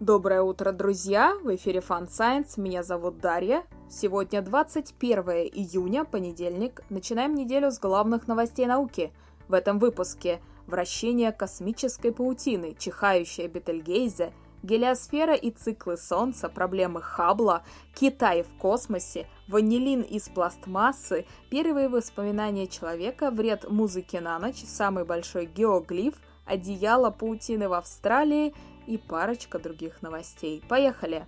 Доброе утро, друзья! В эфире Fun Science, меня зовут Дарья. Сегодня 21 июня, понедельник. Начинаем неделю с главных новостей науки. В этом выпуске вращение космической паутины, чихающая Бетельгейзе, гелиосфера и циклы Солнца, проблемы Хаббла, Китай в космосе, ванилин из пластмассы, первые воспоминания человека, вред музыки на ночь, самый большой геоглиф, одеяло паутины в Австралии и парочка других новостей. Поехали!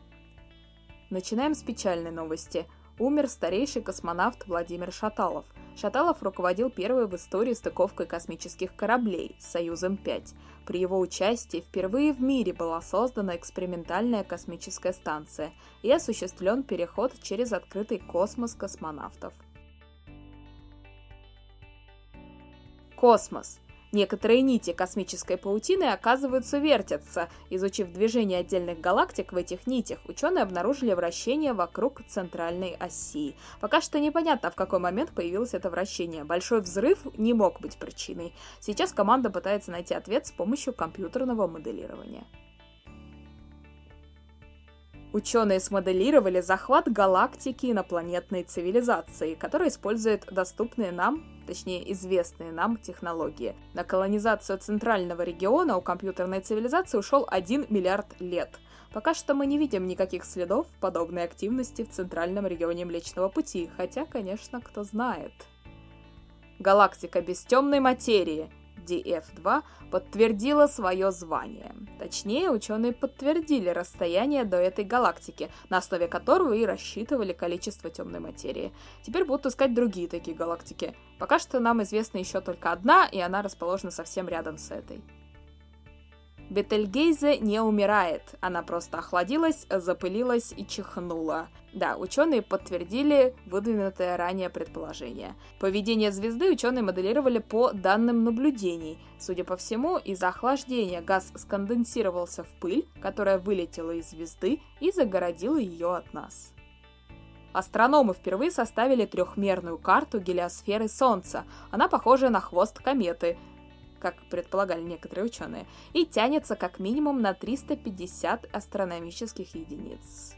Начинаем с печальной новости. Умер старейший космонавт Владимир Шаталов. Шаталов руководил первой в истории стыковкой космических кораблей с Союзом-5. При его участии впервые в мире была создана экспериментальная космическая станция и осуществлен переход через открытый космос космонавтов. Космос. Некоторые нити космической паутины, оказывается, вертятся. Изучив движение отдельных галактик в этих нитях, ученые обнаружили вращение вокруг центральной оси. Пока что непонятно, в какой момент появилось это вращение. Большой взрыв не мог быть причиной. Сейчас команда пытается найти ответ с помощью компьютерного моделирования. Ученые смоделировали захват галактики инопланетной цивилизации, которая использует доступные нам, точнее известные нам, технологии. На колонизацию центрального региона у компьютерной цивилизации ушел 1 миллиард лет. Пока что мы не видим никаких следов подобной активности в центральном регионе Млечного Пути, хотя, конечно, кто знает. Галактика без темной материи DF2 подтвердила свое звание. Точнее, ученые подтвердили расстояние до этой галактики, на основе которого и рассчитывали количество темной материи. Теперь будут искать другие такие галактики. Пока что нам известна еще только одна, и она расположена совсем рядом с этой. Бетельгейзе не умирает, она просто охладилась, запылилась и чихнула. Да, ученые подтвердили выдвинутое ранее предположение. Поведение звезды ученые моделировали по данным наблюдений. Судя по всему, из-за охлаждения газ сконденсировался в пыль, которая вылетела из звезды и загородила ее от нас. Астрономы впервые составили трехмерную карту гелиосферы Солнца. Она похожа на хвост кометы, как предполагали некоторые ученые, и тянется как минимум на 350 астрономических единиц.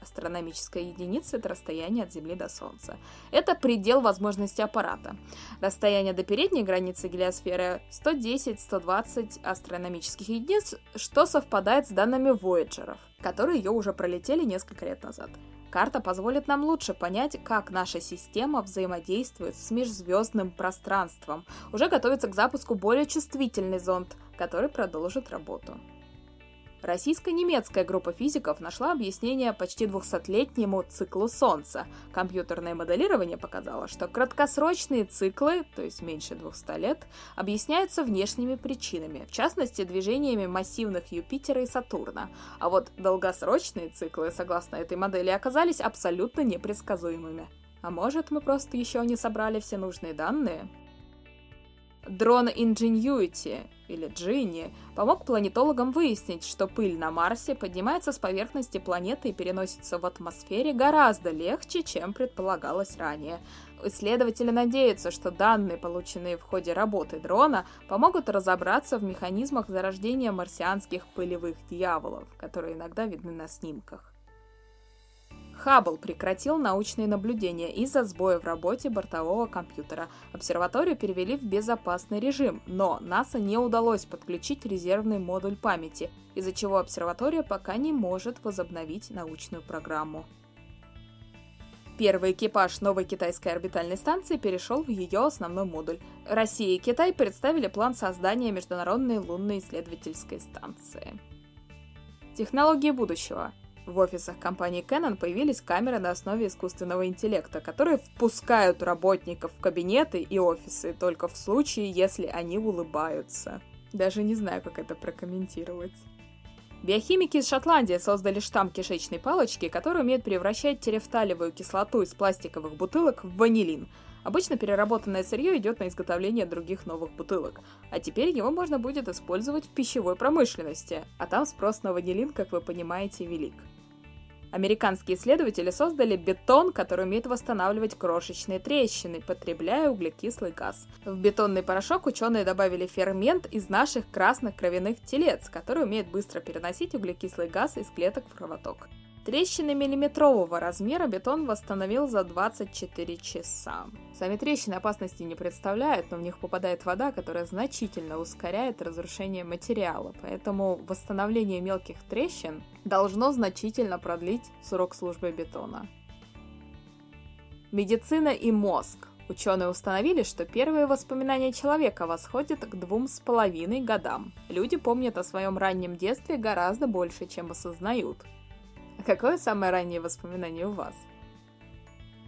Астрономическая единица – это расстояние от Земли до Солнца. Это предел возможности аппарата. Расстояние до передней границы гелиосферы – 110-120 астрономических единиц, что совпадает с данными Вояджеров, которые ее уже пролетели несколько лет назад. Карта позволит нам лучше понять, как наша система взаимодействует с межзвездным пространством. Уже готовится к запуску более чувствительный зонд, который продолжит работу. Российско-немецкая группа физиков нашла объяснение почти 200-летнему циклу Солнца. Компьютерное моделирование показало, что краткосрочные циклы, то есть меньше 200 лет, объясняются внешними причинами, в частности, движениями массивных Юпитера и Сатурна. А вот долгосрочные циклы, согласно этой модели, оказались абсолютно непредсказуемыми. А может, мы просто еще не собрали все нужные данные? Дрон Ingenuity, или Джинни, помог планетологам выяснить, что пыль на Марсе поднимается с поверхности планеты и переносится в атмосфере гораздо легче, чем предполагалось ранее. Исследователи надеются, что данные, полученные в ходе работы дрона, помогут разобраться в механизмах зарождения марсианских пылевых дьяволов, которые иногда видны на снимках. Хаббл прекратил научные наблюдения из-за сбоя в работе бортового компьютера. Обсерваторию перевели в безопасный режим, но НАСА не удалось подключить резервный модуль памяти, из-за чего обсерватория пока не может возобновить научную программу. Первый экипаж новой китайской орбитальной станции перешел в ее основной модуль. Россия и Китай представили план создания Международной лунной исследовательской станции. Технологии будущего. В офисах компании Canon появились камеры на основе искусственного интеллекта, которые впускают работников в кабинеты и офисы только в случае, если они улыбаются. Даже не знаю, как это прокомментировать. Биохимики из Шотландии создали штамм кишечной палочки, который умеет превращать терефталевую кислоту из пластиковых бутылок в ванилин. Обычно переработанное сырье идет на изготовление других новых бутылок, а теперь его можно будет использовать в пищевой промышленности, а там спрос на ванилин, как вы понимаете, велик. Американские исследователи создали бетон, который умеет восстанавливать крошечные трещины, потребляя углекислый газ. В бетонный порошок ученые добавили фермент из наших красных кровяных телец, который умеет быстро переносить углекислый газ из клеток в кровоток. Трещины миллиметрового размера бетон восстановил за 24 часа. Сами трещины опасности не представляют, но в них попадает вода, которая значительно ускоряет разрушение материала, поэтому восстановление мелких трещин должно значительно продлить срок службы бетона. Медицина и мозг. Ученые установили, что первые воспоминания человека восходят к 2,5 годам. Люди помнят о своем раннем детстве гораздо больше, чем осознают. Какое самое раннее воспоминание у вас?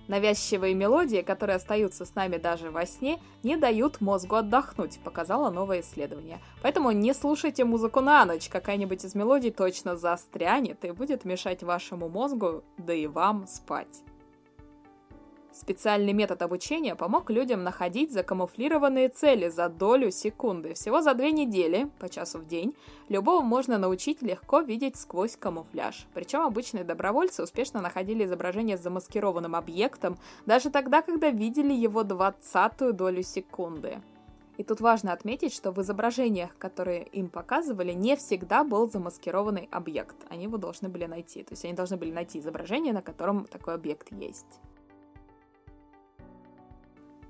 Навязчивые мелодии, которые остаются с нами даже во сне, не дают мозгу отдохнуть, показало новое исследование. Поэтому не слушайте музыку на ночь, какая-нибудь из мелодий точно застрянет и будет мешать вашему мозгу, да и вам спать. Специальный метод обучения помог людям находить закамуфлированные цели за долю секунды. Всего за 2 недели, по часу в день, любого можно научить легко видеть сквозь камуфляж. Причем обычные добровольцы успешно находили изображение с замаскированным объектом даже тогда, когда видели его 0,20 долю секунды. И тут важно отметить, что в изображениях, которые им показывали, не всегда был замаскированный объект. Они его должны были найти. То есть они должны были найти изображение, на котором такой объект есть.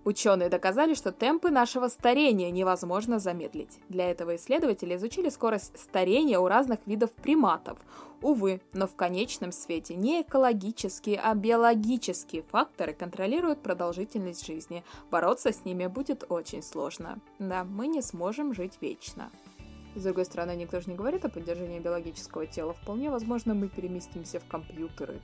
Ученые доказали, что темпы нашего старения невозможно замедлить. Для этого исследователи изучили скорость старения у разных видов приматов. Увы, но в конечном свете не экологические, а биологические факторы контролируют продолжительность жизни. Бороться с ними будет очень сложно. Да, мы не сможем жить вечно. С другой стороны, никто же не говорит о поддержании биологического тела. Вполне возможно, мы переместимся в компьютеры.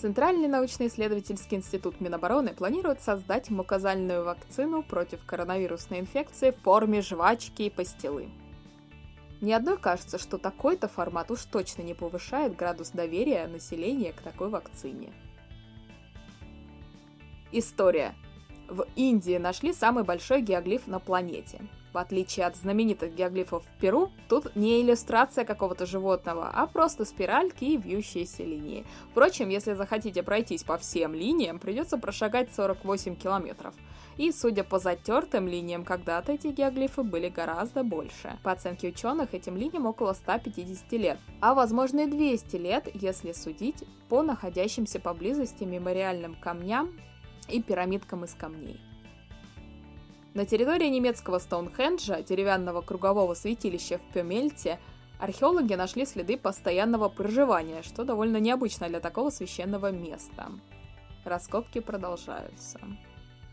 Центральный научно-исследовательский институт Минобороны планирует создать мукозальную вакцину против коронавирусной инфекции в форме жвачки и пастилы. Ни одной кажется, что такой-то формат уж точно не повышает градус доверия населения к такой вакцине. История. В Индии нашли самый большой геоглиф на планете. В отличие от знаменитых геоглифов в Перу, тут не иллюстрация какого-то животного, а просто спиральки и вьющиеся линии. Впрочем, если захотите пройтись по всем линиям, придется прошагать 48 километров. И, судя по затертым линиям, когда-то эти геоглифы были гораздо больше. По оценке ученых, этим линиям около 150 лет, а возможно и 200 лет, если судить по находящимся поблизости мемориальным камням и пирамидкам из камней. На территории немецкого Стоунхенджа, деревянного кругового святилища в Пемельте, археологи нашли следы постоянного проживания, что довольно необычно для такого священного места. Раскопки продолжаются.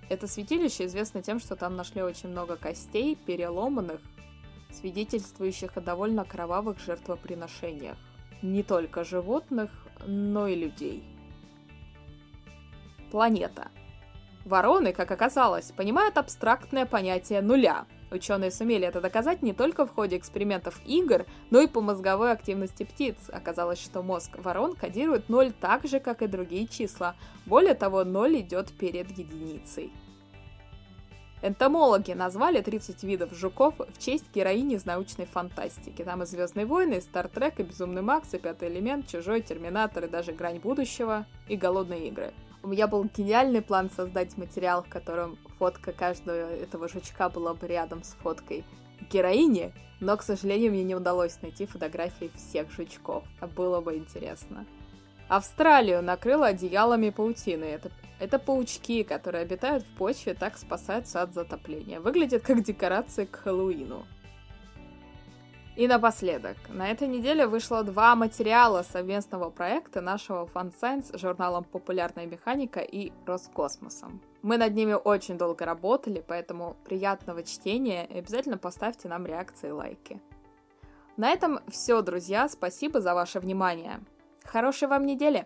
Это святилище известно тем, что там нашли очень много костей, переломанных, свидетельствующих о довольно кровавых жертвоприношениях. Не только животных, но и людей. Планета. Вороны, как оказалось, понимают абстрактное понятие нуля. Ученые сумели это доказать не только в ходе экспериментов игр, но и по мозговой активности птиц. Оказалось, что мозг ворон кодирует 0 так же, как и другие числа. Более того, 0 идет перед единицей. Энтомологи назвали 30 видов жуков в честь героини из научной фантастики. Там и «Звездные войны», и «Стартрек», и «Безумный Макс», и «Пятый элемент», «Чужой», «Терминатор», и даже «Грань будущего», и «Голодные игры». У меня был гениальный план создать материал, в котором фотка каждого этого жучка была бы рядом с фоткой героини, но, к сожалению, мне не удалось найти фотографии всех жучков. Было бы интересно. Австралию накрыло одеялами паутины. Это паучки, которые обитают в почве, так спасаются от затопления. Выглядят как декорации к Хэллоуину. И напоследок. На этой неделе вышло 2 материала совместного проекта нашего FunScience с журналом «Популярная механика» и «Роскосмосом». Мы над ними очень долго работали, поэтому приятного чтения и обязательно поставьте нам реакции и лайки. На этом все, друзья. Спасибо за ваше внимание. Хорошей вам недели!